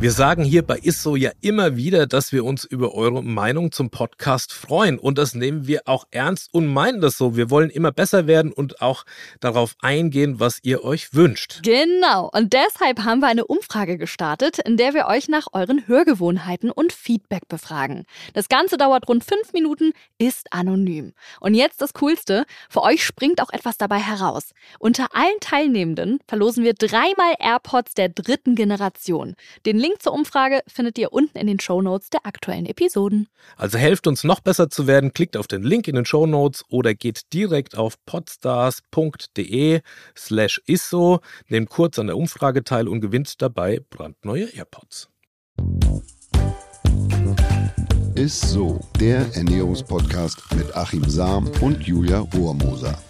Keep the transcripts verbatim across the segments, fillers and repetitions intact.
Wir sagen hier bei Isso ja immer wieder, dass wir uns über eure Meinung zum Podcast freuen. Und das nehmen wir auch ernst und meinen das so. Wir wollen immer besser werden und auch darauf eingehen, was ihr euch wünscht. Genau. Und deshalb haben wir eine Umfrage gestartet, in der wir euch nach euren Hörgewohnheiten und Feedback befragen. Das Ganze dauert rund fünf Minuten, ist anonym. Und jetzt das Coolste. Für euch springt auch etwas dabei heraus. Unter allen Teilnehmenden verlosen wir dreimal AirPods der dritten Generation. Den Link Link zur Umfrage findet ihr unten in den Shownotes der aktuellen Episoden. Also helft uns noch besser zu werden, klickt auf den Link in den Shownotes oder geht direkt auf podstars.de slash isso, nehmt kurz an der Umfrage teil und gewinnt dabei brandneue AirPods. Isso, der Ernährungspodcast mit Achim Schamm und Julia Rohrmoser.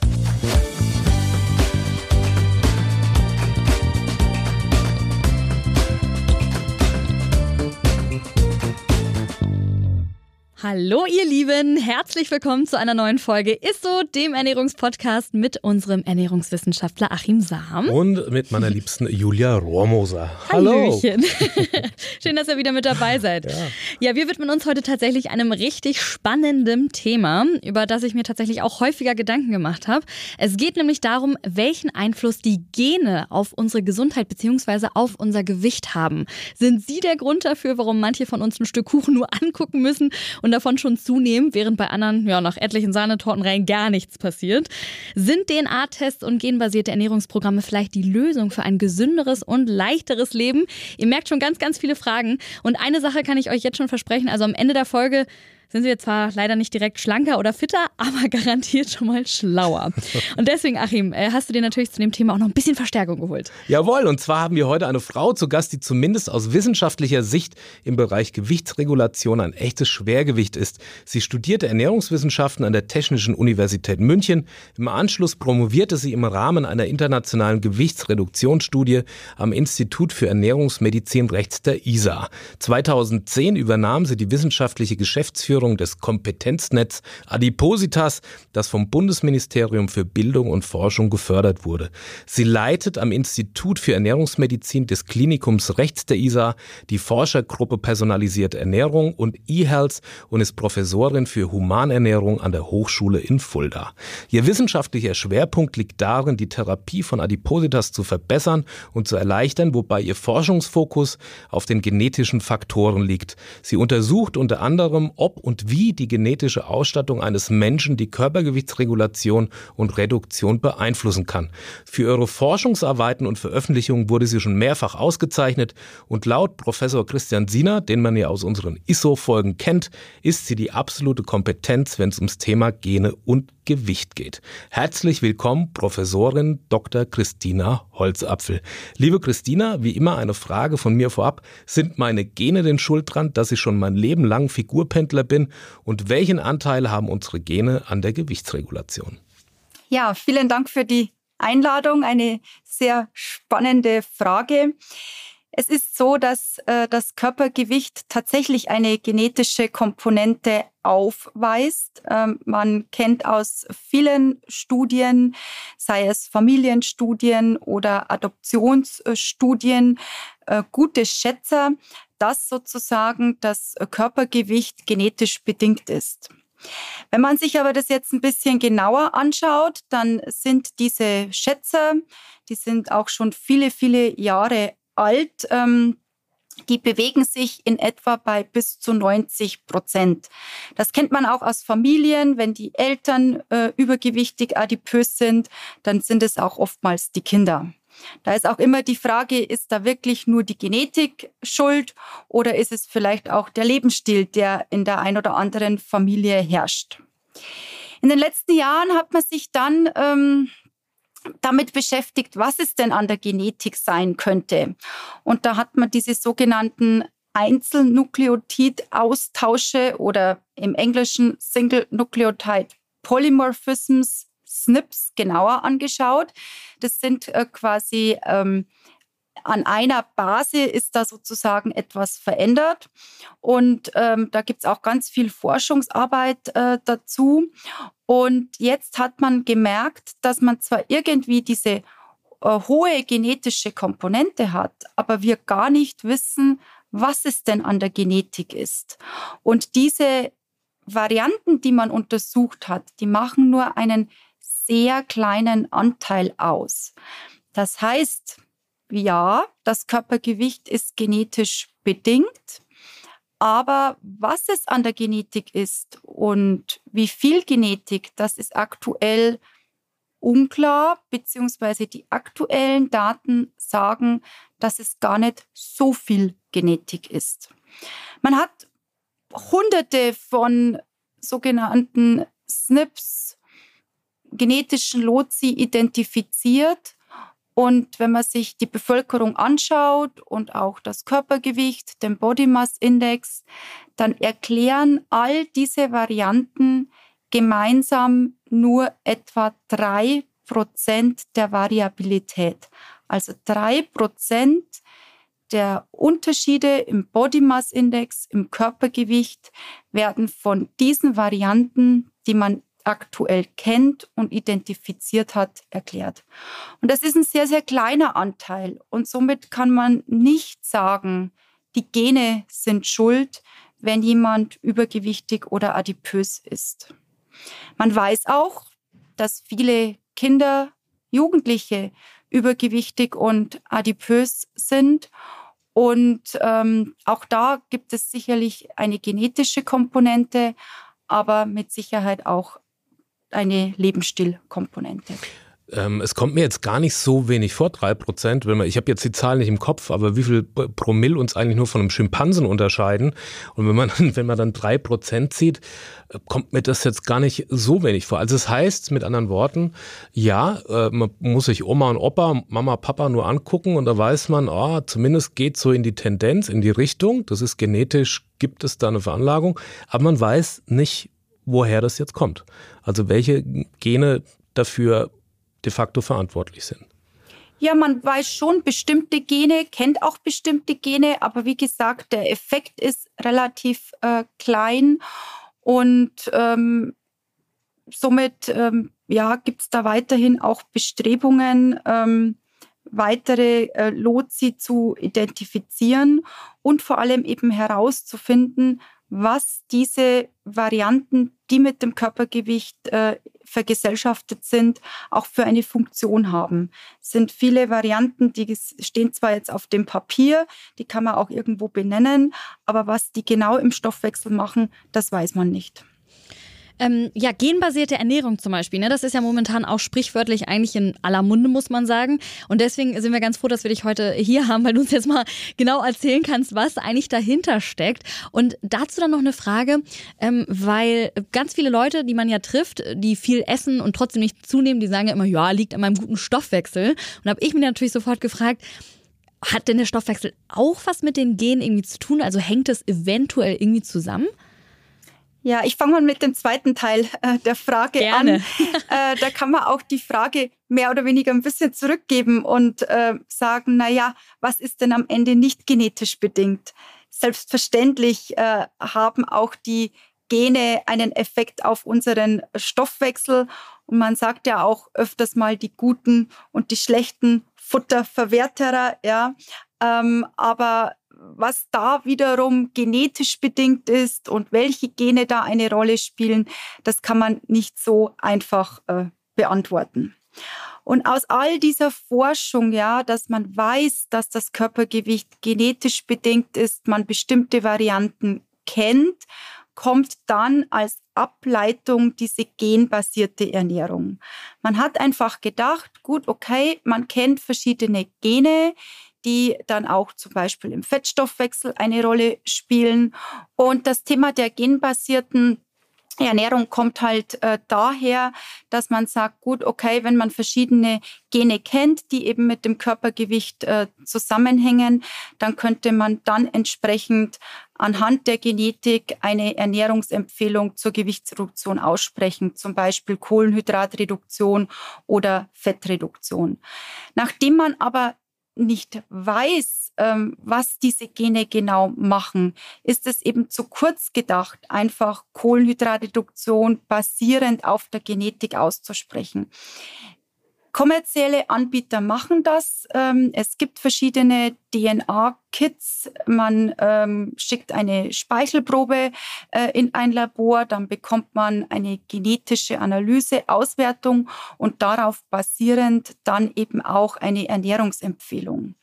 Hallo ihr Lieben, herzlich willkommen zu einer neuen Folge Isso, dem Ernährungspodcast mit unserem Ernährungswissenschaftler Achim Schamm. Und mit meiner liebsten Julia Rohrmoser. Hallöchen. Hallo. Schön, dass ihr wieder mit dabei seid. Ja. ja, wir widmen uns heute tatsächlich einem richtig spannenden Thema, über das ich mir tatsächlich auch häufiger Gedanken gemacht habe. Es geht nämlich darum, welchen Einfluss die Gene auf unsere Gesundheit bzw. auf unser Gewicht haben. Sind sie der Grund dafür, warum manche von uns ein Stück Kuchen nur angucken müssen und Und davon schon zunehmen, während bei anderen ja nach etlichen Sahnetorten rein gar nichts passiert? Sind D N A-Tests und genbasierte Ernährungsprogramme vielleicht die Lösung für ein gesünderes und leichteres Leben? Ihr merkt schon ganz, ganz viele Fragen. Und eine Sache kann ich euch jetzt schon versprechen, also am Ende der Folge sind wir zwar leider nicht direkt schlanker oder fitter, aber garantiert schon mal schlauer. Und deswegen, Achim, hast du dir natürlich zu dem Thema auch noch ein bisschen Verstärkung geholt. Jawohl, und zwar haben wir heute eine Frau zu Gast, die zumindest aus wissenschaftlicher Sicht im Bereich Gewichtsregulation ein echtes Schwergewicht ist. Sie studierte Ernährungswissenschaften an der Technischen Universität München. Im Anschluss promovierte sie im Rahmen einer internationalen Gewichtsreduktionsstudie am Institut für Ernährungsmedizin rechts der Isar. zweitausendzehn übernahm sie die wissenschaftliche Geschäftsführung des Kompetenznetz Adipositas, das vom Bundesministerium für Bildung und Forschung gefördert wurde. Sie leitet am Institut für Ernährungsmedizin des Klinikums rechts der Isar die Forschergruppe Personalisierte Ernährung und E-Health und ist Professorin für Humanernährung an der Hochschule in Fulda. Ihr wissenschaftlicher Schwerpunkt liegt darin, die Therapie von Adipositas zu verbessern und zu erleichtern, wobei ihr Forschungsfokus auf den genetischen Faktoren liegt. Sie untersucht unter anderem, ob und wie die genetische Ausstattung eines Menschen die Körpergewichtsregulation und Reduktion beeinflussen kann. Für ihre Forschungsarbeiten und Veröffentlichungen wurde sie schon mehrfach ausgezeichnet und laut Professor Christian Sina, den man ja aus unseren I S O-Folgen kennt, ist sie die absolute Kompetenz, wenn es ums Thema Gene und Gewicht geht. Herzlich willkommen, Professorin Doktor Christina Holzapfel. Liebe Christina, wie immer eine Frage von mir vorab. Sind meine Gene denn schuld dran, dass ich schon mein Leben lang Figurpendler bin? Und welchen Anteil haben unsere Gene an der Gewichtsregulation? Ja, vielen Dank für die Einladung. Eine sehr spannende Frage. Es ist so, dass äh, das Körpergewicht tatsächlich eine genetische Komponente aufweist. Ähm, man kennt aus vielen Studien, sei es Familienstudien oder Adoptionsstudien, äh, gute Schätzer, dass sozusagen das Körpergewicht genetisch bedingt ist. Wenn man sich aber das jetzt ein bisschen genauer anschaut, dann sind diese Schätzer, die sind auch schon viele, viele Jahre alt, ähm, die bewegen sich in etwa bei bis zu neunzig Prozent. Das kennt man auch aus Familien. Wenn die Eltern äh, übergewichtig, adipös sind, dann sind es auch oftmals die Kinder. Da ist auch immer die Frage, ist da wirklich nur die Genetik schuld oder ist es vielleicht auch der Lebensstil, der in der ein oder anderen Familie herrscht? In den letzten Jahren hat man sich dann ähm, damit beschäftigt, was es denn an der Genetik sein könnte. Und da hat man diese sogenannten Einzelnukleotid-Austausche oder im Englischen Single Nucleotide Polymorphisms, S N Ps, genauer angeschaut. Das sind äh, quasi ähm, an einer Base ist da sozusagen etwas verändert. Und ähm, da gibt es auch ganz viel Forschungsarbeit äh, dazu. Und jetzt hat man gemerkt, dass man zwar irgendwie diese äh, hohe genetische Komponente hat, aber wir gar nicht wissen, was es denn an der Genetik ist. Und diese Varianten, die man untersucht hat, die machen nur einen sehr kleinen Anteil aus. Das heißt, ja, das Körpergewicht ist genetisch bedingt, aber was es an der Genetik ist und wie viel Genetik, das ist aktuell unklar, beziehungsweise die aktuellen Daten sagen, dass es gar nicht so viel Genetik ist. Man hat Hunderte von sogenannten S N Ps, genetischen Lotsi, identifiziert. Und wenn man sich die Bevölkerung anschaut und auch das Körpergewicht, den Body Mass Index, dann erklären all diese Varianten gemeinsam nur etwa drei Prozent der Variabilität. Also drei Prozent der Unterschiede im Body Mass Index, im Körpergewicht, werden von diesen Varianten, die man aktuell kennt und identifiziert hat, erklärt. Und das ist ein sehr, sehr kleiner Anteil. Und somit kann man nicht sagen, die Gene sind schuld, wenn jemand übergewichtig oder adipös ist. Man weiß auch, dass viele Kinder, Jugendliche übergewichtig und adipös sind. Und ähm, auch da gibt es sicherlich eine genetische Komponente, aber mit Sicherheit auch eine Lebensstilkomponente. Ähm, es kommt mir jetzt gar nicht so wenig vor, drei Prozent. Wenn man, ich habe jetzt die Zahl nicht im Kopf, aber wie viel Promille uns eigentlich nur von einem Schimpansen unterscheiden. Und wenn man, wenn man dann drei Prozent zieht, kommt mir das jetzt gar nicht so wenig vor. Also es heißt mit anderen Worten, ja, man muss sich Oma und Opa, Mama, Papa nur angucken und da weiß man, oh, zumindest geht so in die Tendenz, in die Richtung. Das ist genetisch, gibt es da eine Veranlagung. Aber man weiß nicht, woher das jetzt kommt. Also welche Gene dafür de facto verantwortlich sind. Ja, man weiß schon bestimmte Gene, kennt auch bestimmte Gene, aber wie gesagt, der Effekt ist relativ äh, klein und ähm, somit ähm, ja, gibt es da weiterhin auch Bestrebungen, ähm, weitere äh, Lotsi zu identifizieren und vor allem eben herauszufinden, was diese Varianten, die mit dem Körpergewicht äh, vergesellschaftet sind, auch für eine Funktion haben. Es sind viele Varianten, die stehen zwar jetzt auf dem Papier, die kann man auch irgendwo benennen, aber was die genau im Stoffwechsel machen, das weiß man nicht. Ähm, ja, genbasierte Ernährung zum Beispiel, ne? Das ist ja momentan auch sprichwörtlich eigentlich in aller Munde, muss man sagen. Und deswegen sind wir ganz froh, dass wir dich heute hier haben, weil du uns jetzt mal genau erzählen kannst, was eigentlich dahinter steckt. Und dazu dann noch eine Frage, ähm, weil ganz viele Leute, die man ja trifft, die viel essen und trotzdem nicht zunehmen, die sagen ja immer, ja, liegt an meinem guten Stoffwechsel. Und habe ich mir natürlich sofort gefragt, hat denn der Stoffwechsel auch was mit den Genen irgendwie zu tun? Also hängt es eventuell irgendwie zusammen? Ja, ich fange mal mit dem zweiten Teil äh, der Frage Gerne. an. Äh, da kann man auch die Frage mehr oder weniger ein bisschen zurückgeben und äh, sagen, naja, was ist denn am Ende nicht genetisch bedingt? Selbstverständlich äh, haben auch die Gene einen Effekt auf unseren Stoffwechsel. Und man sagt ja auch öfters mal die guten und die schlechten Futterverwerterer. Ja, ähm, aber was da wiederum genetisch bedingt ist und welche Gene da eine Rolle spielen, das kann man nicht so einfach äh, beantworten. Und aus all dieser Forschung, ja, dass man weiß, dass das Körpergewicht genetisch bedingt ist, man bestimmte Varianten kennt, kommt dann als Ableitung diese genbasierte Ernährung. Man hat einfach gedacht, gut, okay, man kennt verschiedene Gene, die dann auch zum Beispiel im Fettstoffwechsel eine Rolle spielen. Und das Thema der genbasierten Ernährung kommt halt äh, daher, dass man sagt, gut, okay, wenn man verschiedene Gene kennt, die eben mit dem Körpergewicht äh, zusammenhängen, dann könnte man dann entsprechend anhand der Genetik eine Ernährungsempfehlung zur Gewichtsreduktion aussprechen, zum Beispiel Kohlenhydratreduktion oder Fettreduktion. Nachdem man aber nicht weiß, was diese Gene genau machen, ist es eben zu kurz gedacht, einfach Kohlenhydratreduktion basierend auf der Genetik auszusprechen. Kommerzielle Anbieter machen das. Es gibt verschiedene D N A-Kits. Man schickt eine Speichelprobe in ein Labor, dann bekommt man eine genetische Analyse, Auswertung und darauf basierend dann eben auch eine Ernährungsempfehlung.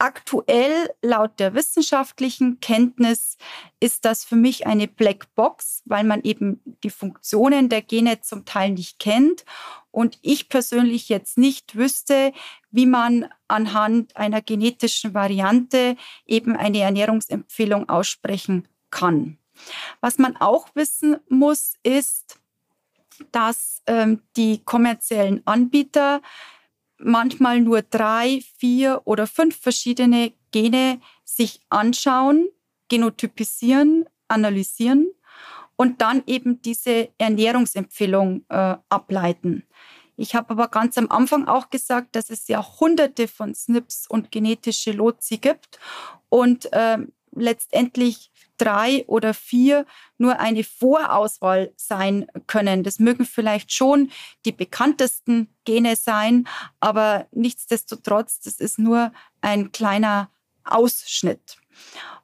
Aktuell, laut der wissenschaftlichen Kenntnis, ist das für mich eine Blackbox, weil man eben die Funktionen der Gene zum Teil nicht kennt. Und ich persönlich jetzt nicht wüsste, wie man anhand einer genetischen Variante eben eine Ernährungsempfehlung aussprechen kann. Was man auch wissen muss, ist, dass ähm, die kommerziellen Anbieter manchmal nur drei, vier oder fünf verschiedene Gene sich anschauen, genotypisieren, analysieren und dann eben diese Ernährungsempfehlung äh, ableiten. Ich habe aber ganz am Anfang auch gesagt, dass es ja hunderte von S N Ps und genetische Lotsi gibt und äh, letztendlich drei oder vier nur eine Vorauswahl sein können. Das mögen vielleicht schon die bekanntesten Gene sein, aber nichtsdestotrotz, das ist nur ein kleiner Ausschnitt.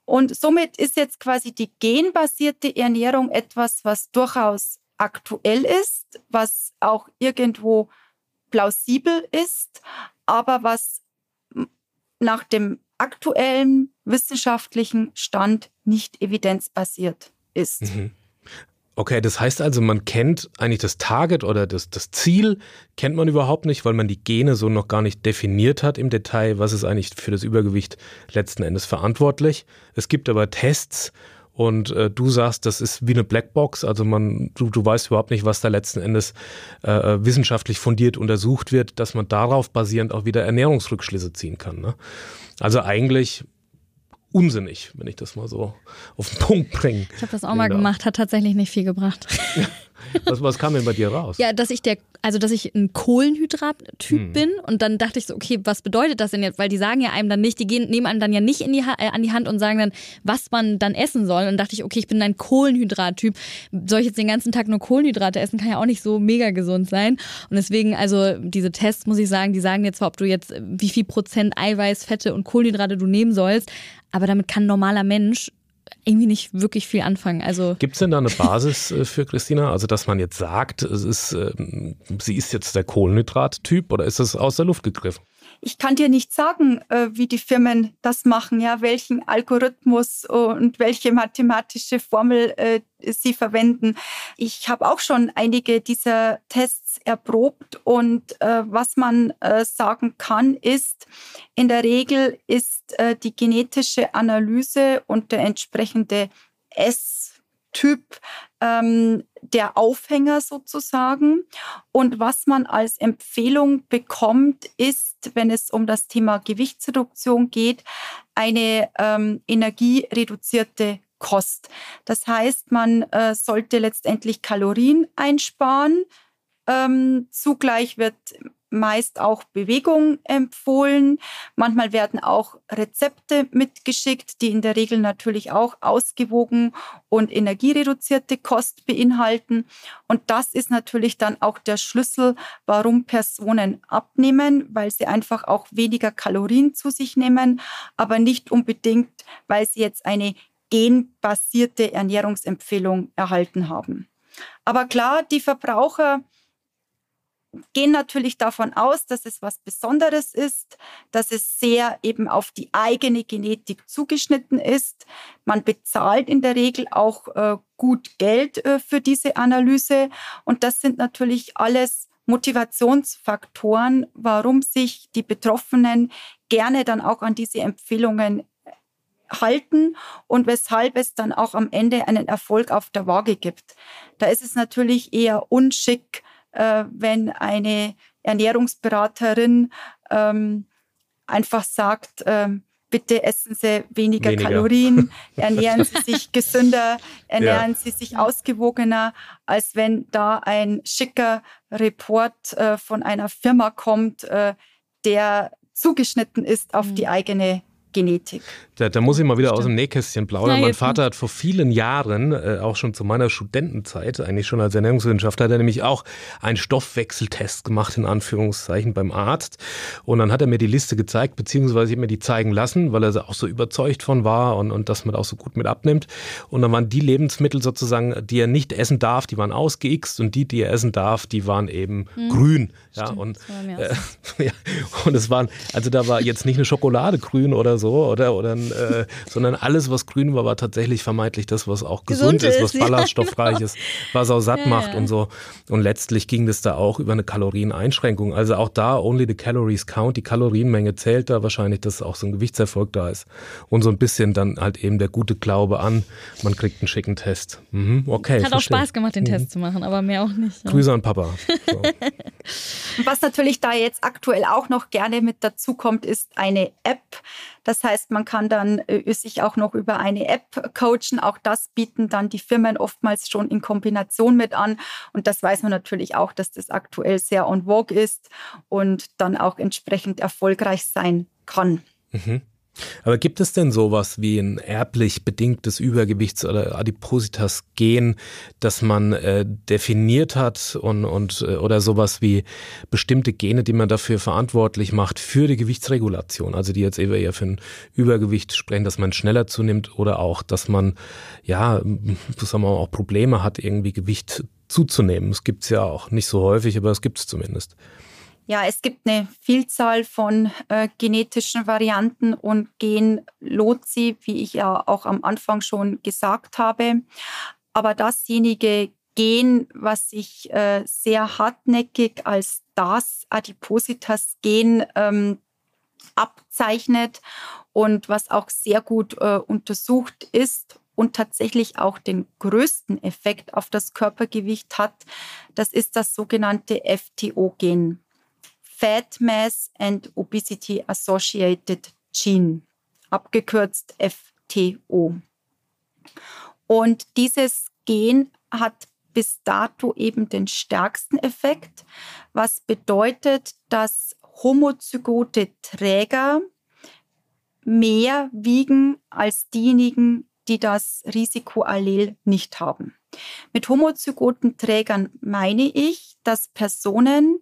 Und somit ist jetzt quasi die genbasierte Ernährung etwas, was durchaus aktuell ist, was auch irgendwo plausibel ist, aber was nach dem aktuellen wissenschaftlichen Stand nicht evidenzbasiert ist. Okay, das heißt also, man kennt eigentlich das Target oder das, das Ziel, kennt man überhaupt nicht, weil man die Gene so noch gar nicht definiert hat im Detail, was ist eigentlich für das Übergewicht letzten Endes verantwortlich. Es gibt aber Tests und äh, du sagst, das ist wie eine Blackbox, also man, du, du weißt überhaupt nicht, was da letzten Endes äh, wissenschaftlich fundiert untersucht wird, dass man darauf basierend auch wieder Ernährungsrückschlüsse ziehen kann, ne? Also eigentlich unsinnig, wenn ich das mal so auf den Punkt bringe. Ich habe das auch mal gemacht, hat tatsächlich nicht viel gebracht. Was, was kam denn bei dir raus? Ja, dass ich der, also dass ich ein Kohlenhydrat-Typ hm. bin und dann dachte ich so, okay, was bedeutet das denn jetzt? Weil die sagen ja einem dann nicht, die gehen, nehmen einem dann ja nicht in die, äh, an die Hand und sagen dann, was man dann essen soll. Und dann dachte ich, okay, ich bin ein Kohlenhydrat-Typ. Soll ich jetzt den ganzen Tag nur Kohlenhydrate essen? Kann ja auch nicht so mega gesund sein. Und deswegen, also diese Tests, muss ich sagen, die sagen jetzt zwar, ob du jetzt wie viel Prozent Eiweiß, Fette und Kohlenhydrate du nehmen sollst, aber damit kann ein normaler Mensch irgendwie nicht wirklich viel anfangen. Also gibt es denn da eine Basis äh, für Christina? Also dass man jetzt sagt, es ist, äh, sie ist jetzt der Kohlenhydrat-Typ oder ist das aus der Luft gegriffen? Ich kann dir nicht sagen, äh, wie die Firmen das machen, ja, welchen Algorithmus und welche mathematische Formel äh, sie verwenden. Ich habe auch schon einige dieser Tests erprobt und äh, was man äh, sagen kann ist, in der Regel ist äh, die genetische Analyse und der entsprechende S-Typ ähm, der Aufhänger sozusagen. Und was man als Empfehlung bekommt, ist, wenn es um das Thema Gewichtsreduktion geht, eine ähm, energiereduzierte Kost. Das heißt, man äh, sollte letztendlich Kalorien einsparen. Ähm, zugleich wird meist auch Bewegung empfohlen. Manchmal werden auch Rezepte mitgeschickt, die in der Regel natürlich auch ausgewogen und energiereduzierte Kost beinhalten. Und das ist natürlich dann auch der Schlüssel, warum Personen abnehmen, weil sie einfach auch weniger Kalorien zu sich nehmen, aber nicht unbedingt, weil sie jetzt eine genbasierte Ernährungsempfehlung erhalten haben. Aber klar, die Verbraucher gehen natürlich davon aus, dass es was Besonderes ist, dass es sehr eben auf die eigene Genetik zugeschnitten ist. Man bezahlt in der Regel auch äh, gut Geld äh, für diese Analyse. Und das sind natürlich alles Motivationsfaktoren, warum sich die Betroffenen gerne dann auch an diese Empfehlungen halten und weshalb es dann auch am Ende einen Erfolg auf der Waage gibt. Da ist es natürlich eher unschick, wenn eine Ernährungsberaterin ähm, einfach sagt, ähm, bitte essen Sie weniger, weniger. Kalorien, ernähren Sie sich gesünder, ernähren ja. Sie sich ausgewogener, als wenn da ein schicker Report äh, von einer Firma kommt, äh, der zugeschnitten ist auf mhm. die eigene Genetik. Da, da muss ich mal wieder Stimmt. aus dem Nähkästchen plaudern. Ja, mein Vater nicht. hat vor vielen Jahren, äh, auch schon zu meiner Studentenzeit, eigentlich schon als Ernährungswissenschaftler, hat er nämlich auch einen Stoffwechseltest gemacht, in Anführungszeichen, beim Arzt. Und dann hat er mir die Liste gezeigt, beziehungsweise ich habe mir die zeigen lassen, weil er auch so überzeugt von war und, und dass man auch so gut mit abnimmt. Und dann waren die Lebensmittel sozusagen, die er nicht essen darf, die waren ausgeixt, und die, die er essen darf, die waren eben hm. grün. Ja, Stimmt, und, äh, ja, und es waren, also da war jetzt nicht eine Schokolade grün oder so, So, oder, oder, äh, sondern alles, was grün war, war tatsächlich vermeintlich das, was auch gesund, gesund ist, was ballaststoffreich ist, was auch satt ja, macht ja. und so. Und letztlich ging das da auch über eine Kalorieneinschränkung. Also auch da, only the calories count, die Kalorienmenge zählt da wahrscheinlich, dass auch so ein Gewichtserfolg da ist. Und so ein bisschen dann halt eben der gute Glaube an, man kriegt einen schicken Test. Mhm, okay, Hat verstehe. Auch Spaß gemacht, den mhm. Test zu machen, aber mehr auch nicht. Ja. Grüße an Papa. So. Was natürlich da jetzt aktuell auch noch gerne mit dazu kommt, ist eine App. Das heißt, man kann dann äh, sich auch noch über eine App coachen. Auch das bieten dann die Firmen oftmals schon in Kombination mit an. Und das weiß man natürlich auch, dass das aktuell sehr en vogue ist und dann auch entsprechend erfolgreich sein kann. Mhm. Aber gibt es denn sowas wie ein erblich bedingtes Übergewichts- oder Adipositas-Gen, das man äh, definiert hat und, und oder sowas wie bestimmte Gene, die man dafür verantwortlich macht für die Gewichtsregulation? Also die jetzt eher für ein Übergewicht sprechen, dass man schneller zunimmt oder auch, dass man ja, sagen wir mal, auch Probleme hat, irgendwie Gewicht zuzunehmen. Das gibt es ja auch nicht so häufig, aber es gibt es zumindest. Ja, es gibt eine Vielzahl von äh, genetischen Varianten und Genlotsi, wie ich ja auch am Anfang schon gesagt habe. Aber dasjenige Gen, was sich äh, sehr hartnäckig als das Adipositas-Gen ähm, abzeichnet und was auch sehr gut äh, untersucht ist und tatsächlich auch den größten Effekt auf das Körpergewicht hat, das ist das sogenannte F T O-Gen. Fat Mass and Obesity Associated Gene, abgekürzt F T O. Und dieses Gen hat bis dato eben den stärksten Effekt, was bedeutet, dass homozygote Träger mehr wiegen als diejenigen, die das Risikoallel nicht haben. Mit homozygoten Trägern meine ich, dass Personen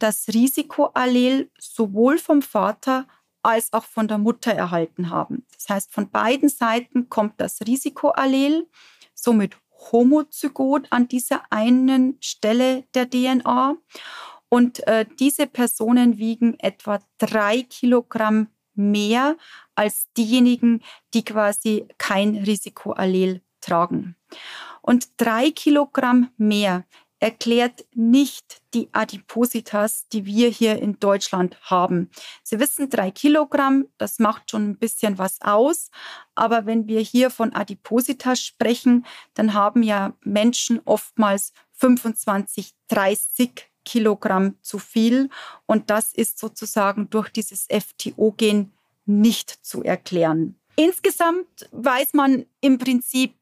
das Risikoallel sowohl vom Vater als auch von der Mutter erhalten haben. Das heißt, von beiden Seiten kommt das Risikoallel, somit homozygot an dieser einen Stelle der D N A. Und äh, diese Personen wiegen etwa drei Kilogramm mehr als diejenigen, die quasi kein Risikoallel tragen. Und drei Kilogramm mehr erklärt nicht die Adipositas, die wir hier in Deutschland haben. Sie wissen, drei Kilogramm, das macht schon ein bisschen was aus. Aber wenn wir hier von Adipositas sprechen, dann haben ja Menschen oftmals fünfundzwanzig, dreißig Kilogramm zu viel. Und das ist sozusagen durch dieses F T O-Gen nicht zu erklären. Insgesamt weiß man im Prinzip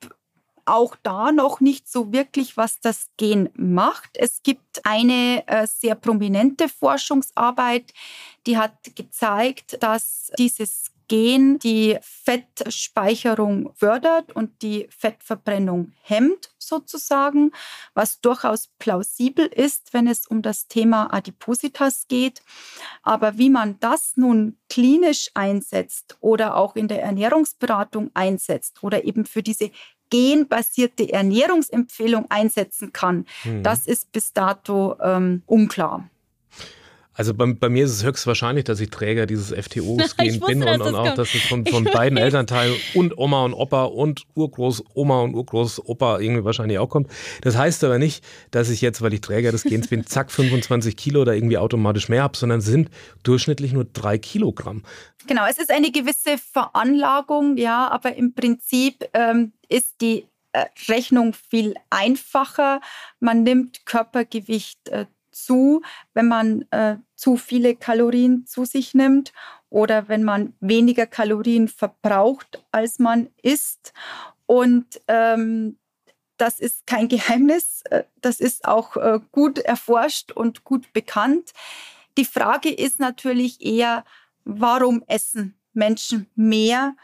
auch da noch nicht so wirklich, was das Gen macht. Es gibt eine äh, sehr prominente Forschungsarbeit, die hat gezeigt, dass dieses Gen die Fettspeicherung fördert und die Fettverbrennung hemmt sozusagen, was durchaus plausibel ist, wenn es um das Thema Adipositas geht. Aber wie man das nun klinisch einsetzt oder auch in der Ernährungsberatung einsetzt oder eben für diese genbasierte Ernährungsempfehlung einsetzen kann. Hm. Das ist bis dato ähm, unklar. Also bei, bei mir ist es höchstwahrscheinlich, dass ich Träger dieses F T O-Gen bin und, und auch, dass ich von, von beiden Elternteilen und Oma und Opa und Urgroßoma und Urgroßopa irgendwie wahrscheinlich auch kommt. Das heißt aber nicht, dass ich jetzt, weil ich Träger des Gens bin, zack, fünfundzwanzig Kilo da irgendwie automatisch mehr habe, sondern es sind durchschnittlich nur drei Kilogramm. Genau, es ist eine gewisse Veranlagung, ja, aber im Prinzip ähm, ist die äh, Rechnung viel einfacher. Man nimmt Körpergewicht äh, zu, wenn man äh, zu viele Kalorien zu sich nimmt oder wenn man weniger Kalorien verbraucht, als man isst. Und ähm, das ist kein Geheimnis. Das ist auch äh, gut erforscht und gut bekannt. Die Frage ist natürlich eher, warum essen Menschen mehr,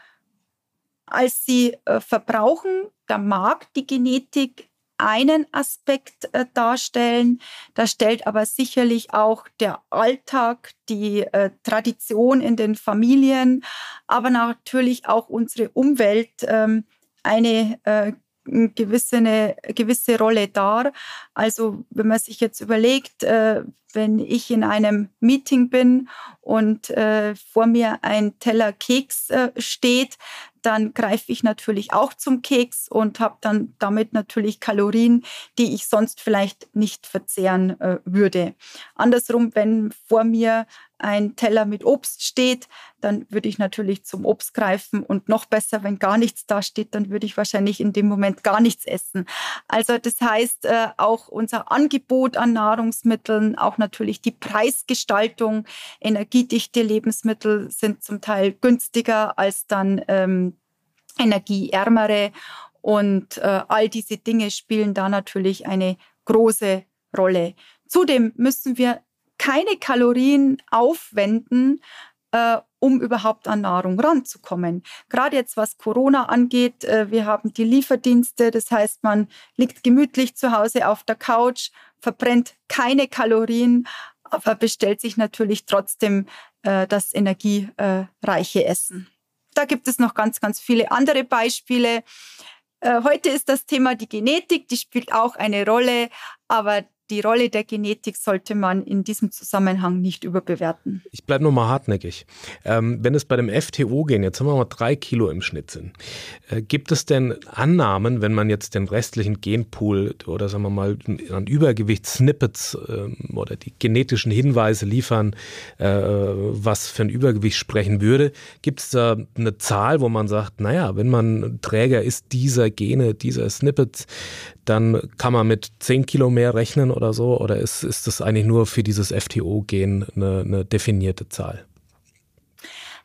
als sie äh, verbrauchen. Da mag die Genetik einen Aspekt äh, darstellen. Da stellt aber sicherlich auch der Alltag, die äh, Tradition in den Familien, aber natürlich auch unsere Umwelt ähm, eine äh, gewisse, eine gewisse Rolle dar. Also wenn man sich jetzt überlegt, äh, wenn ich in einem Meeting bin und äh, vor mir ein Teller Keks äh, steht, dann greife ich natürlich auch zum Keks und habe dann damit natürlich Kalorien, die ich sonst vielleicht nicht verzehren äh, würde. Andersrum, wenn vor mir ein Teller mit Obst steht, dann würde ich natürlich zum Obst greifen. Und noch besser, wenn gar nichts da steht, dann würde ich wahrscheinlich in dem Moment gar nichts essen. Also das heißt, äh, auch unser Angebot an Nahrungsmitteln, auch natürlich die Preisgestaltung, energiedichte Lebensmittel sind zum Teil günstiger als dann ähm, energieärmere. Und äh, all diese Dinge spielen da natürlich eine große Rolle. Zudem müssen wir keine Kalorien aufwenden, äh, um überhaupt an Nahrung ranzukommen. Gerade jetzt, was Corona angeht, äh, wir haben die Lieferdienste, das heißt, man liegt gemütlich zu Hause auf der Couch, verbrennt keine Kalorien, aber bestellt sich natürlich trotzdem äh, das energiereiche Essen. Da gibt es noch ganz, ganz viele andere Beispiele. Äh, heute ist das Thema die Genetik, die spielt auch eine Rolle, aber die Rolle der Genetik sollte man in diesem Zusammenhang nicht überbewerten. Ich bleibe nochmal hartnäckig. Ähm, wenn es bei dem F T O ging, jetzt haben wir mal drei Kilo im Schnitt sind. Äh, gibt es denn Annahmen, wenn man jetzt den restlichen Genpool oder sagen wir mal an Übergewichtssnippets äh, oder die genetischen Hinweise liefern, äh, was für ein Übergewicht sprechen würde? Gibt es da eine Zahl, wo man sagt, naja, wenn man Träger ist dieser Gene, dieser Snippets, dann kann man mit zehn Kilo mehr rechnen oder so? Oder ist, ist das eigentlich nur für dieses F T O-Gen eine, eine definierte Zahl?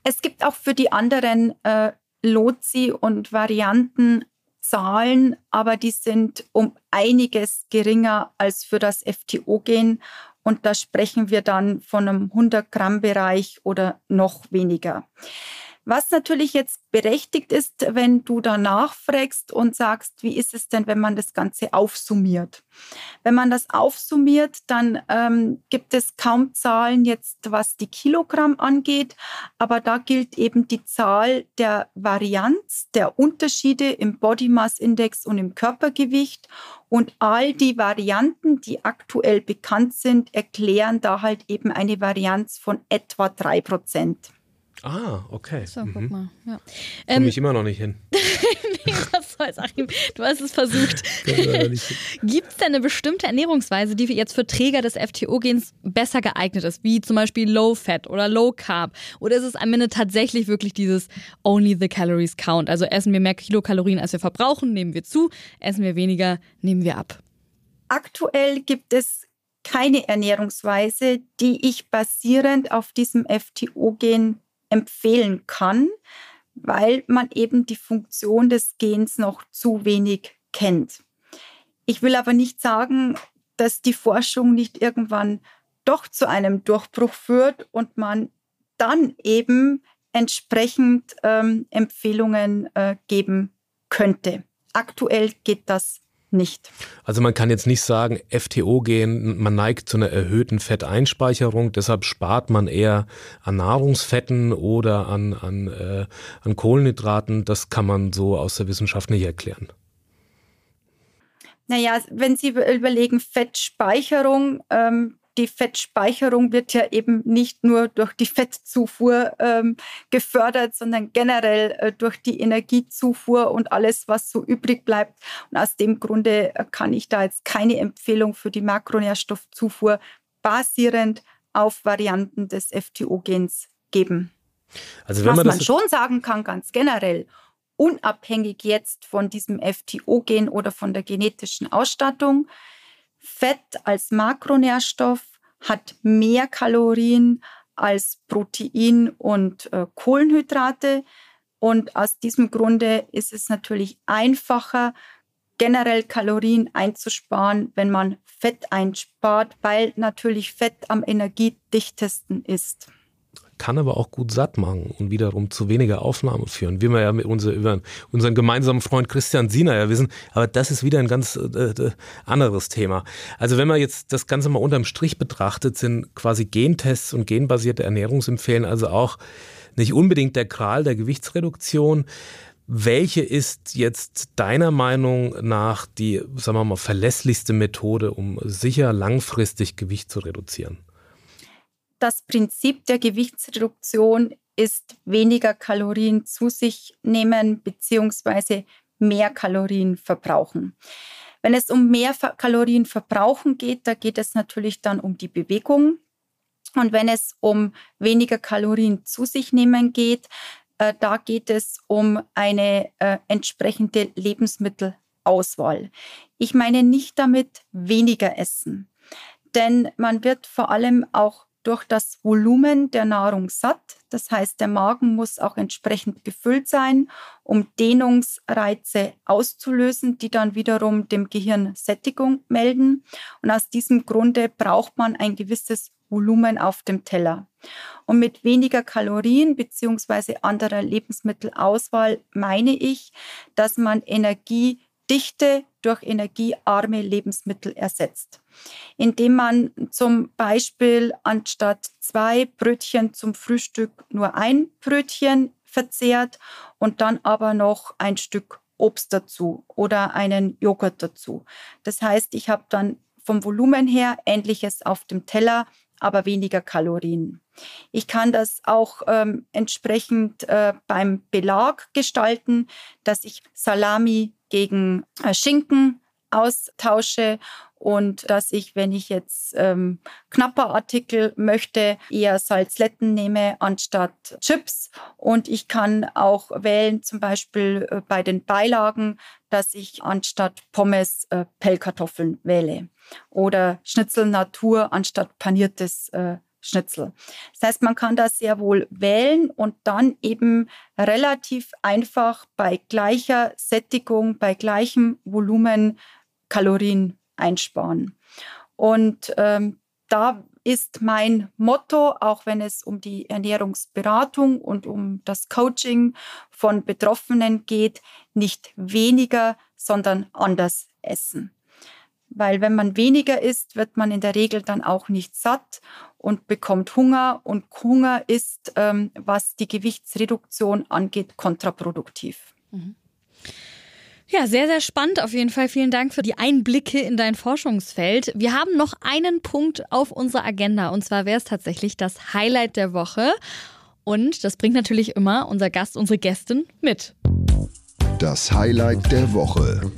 Es gibt auch für die anderen äh, Lotsi und Varianten Zahlen, aber die sind um einiges geringer als für das F T O-Gen. Und da sprechen wir dann von einem hundert Gramm Bereich oder noch weniger. Was natürlich jetzt berechtigt ist, wenn du danach fragst und sagst, wie ist es denn, wenn man das Ganze aufsummiert? Wenn man das aufsummiert, dann ähm, gibt es kaum Zahlen jetzt, was die Kilogramm angeht, aber da gilt eben die Zahl der Varianz, der Unterschiede im Body Mass Index und im Körpergewicht. Und all die Varianten, die aktuell bekannt sind, erklären da halt eben eine Varianz von etwa drei Prozent. Ah, okay. So, mhm. Guck mal. Ja. Ähm, Komme ich immer noch nicht hin. Nee, was soll's, Achim? Du hast es versucht. Gibt es denn eine bestimmte Ernährungsweise, die jetzt für Träger des F T O-Gens besser geeignet ist, wie zum Beispiel Low-Fat oder Low-Carb? Oder ist es am Ende tatsächlich wirklich dieses Only the Calories Count? Also essen wir mehr Kilokalorien, als wir verbrauchen, nehmen wir zu. Essen wir weniger, nehmen wir ab. Aktuell gibt es keine Ernährungsweise, die ich basierend auf diesem F T O-Gen empfehlen kann, weil man eben die Funktion des Gens noch zu wenig kennt. Ich will aber nicht sagen, dass die Forschung nicht irgendwann doch zu einem Durchbruch führt und man dann eben entsprechend ähm, Empfehlungen äh, geben könnte. Aktuell geht das nicht. Also man kann jetzt nicht sagen, F T O-Gen, man neigt zu einer erhöhten Fetteinspeicherung, deshalb spart man eher an Nahrungsfetten oder an, an, äh, an Kohlenhydraten. Das kann man so aus der Wissenschaft nicht erklären. Naja, wenn Sie überlegen, Fettspeicherung, ähm, die Fettspeicherung wird ja eben nicht nur durch die Fettzufuhr ähm, gefördert, sondern generell äh, durch die Energiezufuhr und alles, was so übrig bleibt. Und aus dem Grunde kann ich da jetzt keine Empfehlung für die Makronährstoffzufuhr basierend auf Varianten des F T O-Gens geben. Also wenn was man, das man schon sagen kann, ganz generell, unabhängig jetzt von diesem F T O-Gen oder von der genetischen Ausstattung, Fett als Makronährstoff hat mehr Kalorien als Protein und äh, Kohlenhydrate. Und aus diesem Grunde ist es natürlich einfacher, generell Kalorien einzusparen, wenn man Fett einspart, weil natürlich Fett am energiedichtesten ist. kann aber auch gut satt machen und wiederum zu weniger Aufnahme führen, wie wir ja mit unser, über unseren gemeinsamen Freund Christian Sina ja wissen, aber das ist wieder ein ganz äh, anderes Thema. Also wenn man jetzt das Ganze mal unterm Strich betrachtet, sind quasi Gentests und genbasierte Ernährungsempfehlungen also auch nicht unbedingt der Gral der Gewichtsreduktion. Welche ist jetzt deiner Meinung nach die, sagen wir mal, verlässlichste Methode, um sicher langfristig Gewicht zu reduzieren? Das Prinzip der Gewichtsreduktion ist weniger Kalorien zu sich nehmen bzw. mehr Kalorien verbrauchen. Wenn es um mehr Kalorien verbrauchen geht, da geht es natürlich dann um die Bewegung. Und wenn es um weniger Kalorien zu sich nehmen geht, da geht es um eine äh, entsprechende Lebensmittelauswahl. Ich meine nicht damit weniger essen, denn man wird vor allem auch durch das Volumen der Nahrung satt. Das heißt, der Magen muss auch entsprechend gefüllt sein, um Dehnungsreize auszulösen, die dann wiederum dem Gehirn Sättigung melden. Und aus diesem Grunde braucht man ein gewisses Volumen auf dem Teller. Und mit weniger Kalorien bzw. anderer Lebensmittelauswahl meine ich, dass man energiedichte durch energiearme Lebensmittel ersetzt, indem man zum Beispiel anstatt zwei Brötchen zum Frühstück nur ein Brötchen verzehrt und dann aber noch ein Stück Obst dazu oder einen Joghurt dazu. Das heißt, ich habe dann vom Volumen her Ähnliches auf dem Teller, aber weniger Kalorien. Ich kann das auch ähm, entsprechend äh, beim Belag gestalten, dass ich Salami gegen äh, Schinken austausche und dass ich, wenn ich jetzt ähm, knapper Artikel möchte, eher Salzletten nehme anstatt Chips. Und ich kann auch wählen, zum Beispiel äh, bei den Beilagen, dass ich anstatt Pommes äh, Pellkartoffeln wähle oder Schnitzel Natur anstatt paniertes äh, Schnitzel. Das heißt, man kann das sehr wohl wählen und dann eben relativ einfach bei gleicher Sättigung, bei gleichem Volumen Kalorien einsparen. Und ähm, da ist mein Motto, auch wenn es um die Ernährungsberatung und um das Coaching von Betroffenen geht, nicht weniger, sondern anders essen. Weil wenn man weniger isst, wird man in der Regel dann auch nicht satt und bekommt Hunger. Und Hunger ist, ähm, was die Gewichtsreduktion angeht, kontraproduktiv. Mhm. Ja, sehr, sehr spannend auf jeden Fall. Vielen Dank für die Einblicke in dein Forschungsfeld. Wir haben noch einen Punkt auf unserer Agenda. Und zwar wäre es tatsächlich das Highlight der Woche. Und das bringt natürlich immer unser Gast, unsere Gästin mit. Das Highlight der Woche.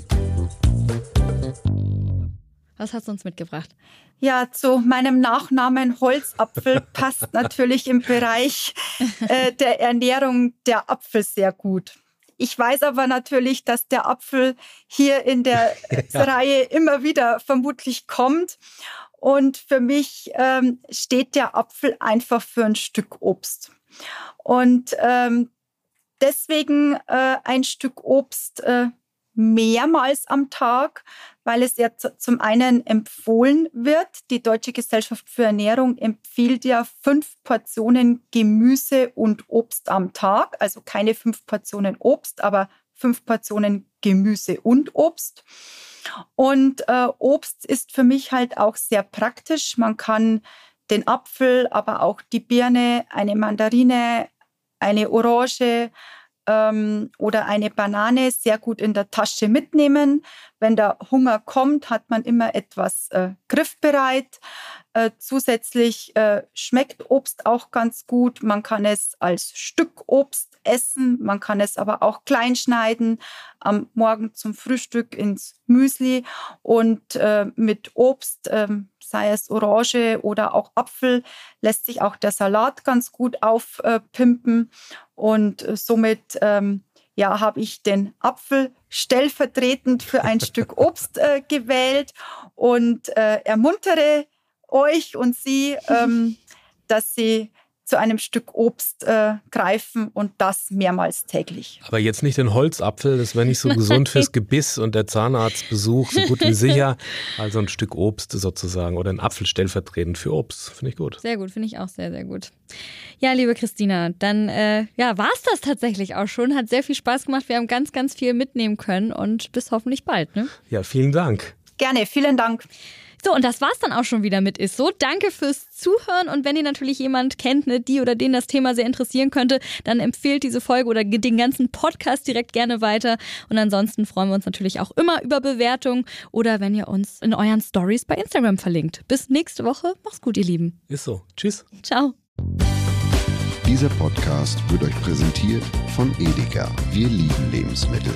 Was hast du uns mitgebracht? Ja, zu meinem Nachnamen Holzapfel passt natürlich im Bereich äh, der Ernährung der Apfel sehr gut. Ich weiß aber natürlich, dass der Apfel hier in der ja. Reihe immer wieder vermutlich kommt. Und für mich ähm, steht der Apfel einfach für ein Stück Obst. Und ähm, deswegen äh, ein Stück Obst äh, mehrmals am Tag, weil es ja zum einen empfohlen wird. Die Deutsche Gesellschaft für Ernährung empfiehlt ja fünf Portionen Gemüse und Obst am Tag. Also keine fünf Portionen Obst, aber fünf Portionen Gemüse und Obst. Und äh, Obst ist für mich halt auch sehr praktisch. Man kann den Apfel, aber auch die Birne, eine Mandarine, eine Orange oder eine Banane sehr gut in der Tasche mitnehmen. Wenn der Hunger kommt, hat man immer etwas äh, griffbereit. Äh, zusätzlich äh, schmeckt Obst auch ganz gut. Man kann es als Stück Obst essen, man kann es aber auch klein schneiden, am Morgen zum Frühstück ins Müsli und äh, mit Obst, äh, sei es Orange oder auch Apfel, lässt sich auch der Salat ganz gut aufpimpen. Und somit ähm, ja, habe ich den Apfel stellvertretend für ein Stück Obst äh, gewählt und äh, ermuntere euch und Sie, ähm, dass Sie zu einem Stück Obst äh, greifen und das mehrmals täglich. Aber jetzt nicht den Holzapfel, das wäre nicht so gesund fürs Gebiss und der Zahnarztbesuch, so gut wie sicher. Also ein Stück Obst sozusagen oder ein Apfel stellvertretend für Obst, finde ich gut. Sehr gut, finde ich auch sehr, sehr gut. Ja, liebe Christina, dann äh, ja, war es das tatsächlich auch schon. Hat sehr viel Spaß gemacht, wir haben ganz, ganz viel mitnehmen können und bis hoffentlich bald. Ne? Ja, vielen Dank. Gerne, vielen Dank. So, und das war's dann auch schon wieder mit Isso. Danke fürs Zuhören und wenn ihr natürlich jemand kennt, ne, die oder den das Thema sehr interessieren könnte, dann empfehlt diese Folge oder den ganzen Podcast direkt gerne weiter. Und ansonsten freuen wir uns natürlich auch immer über Bewertungen oder wenn ihr uns in euren Stories bei Instagram verlinkt. Bis nächste Woche. Macht's gut, ihr Lieben. Isso. Tschüss. Ciao. Dieser Podcast wird euch präsentiert von Edeka. Wir lieben Lebensmittel.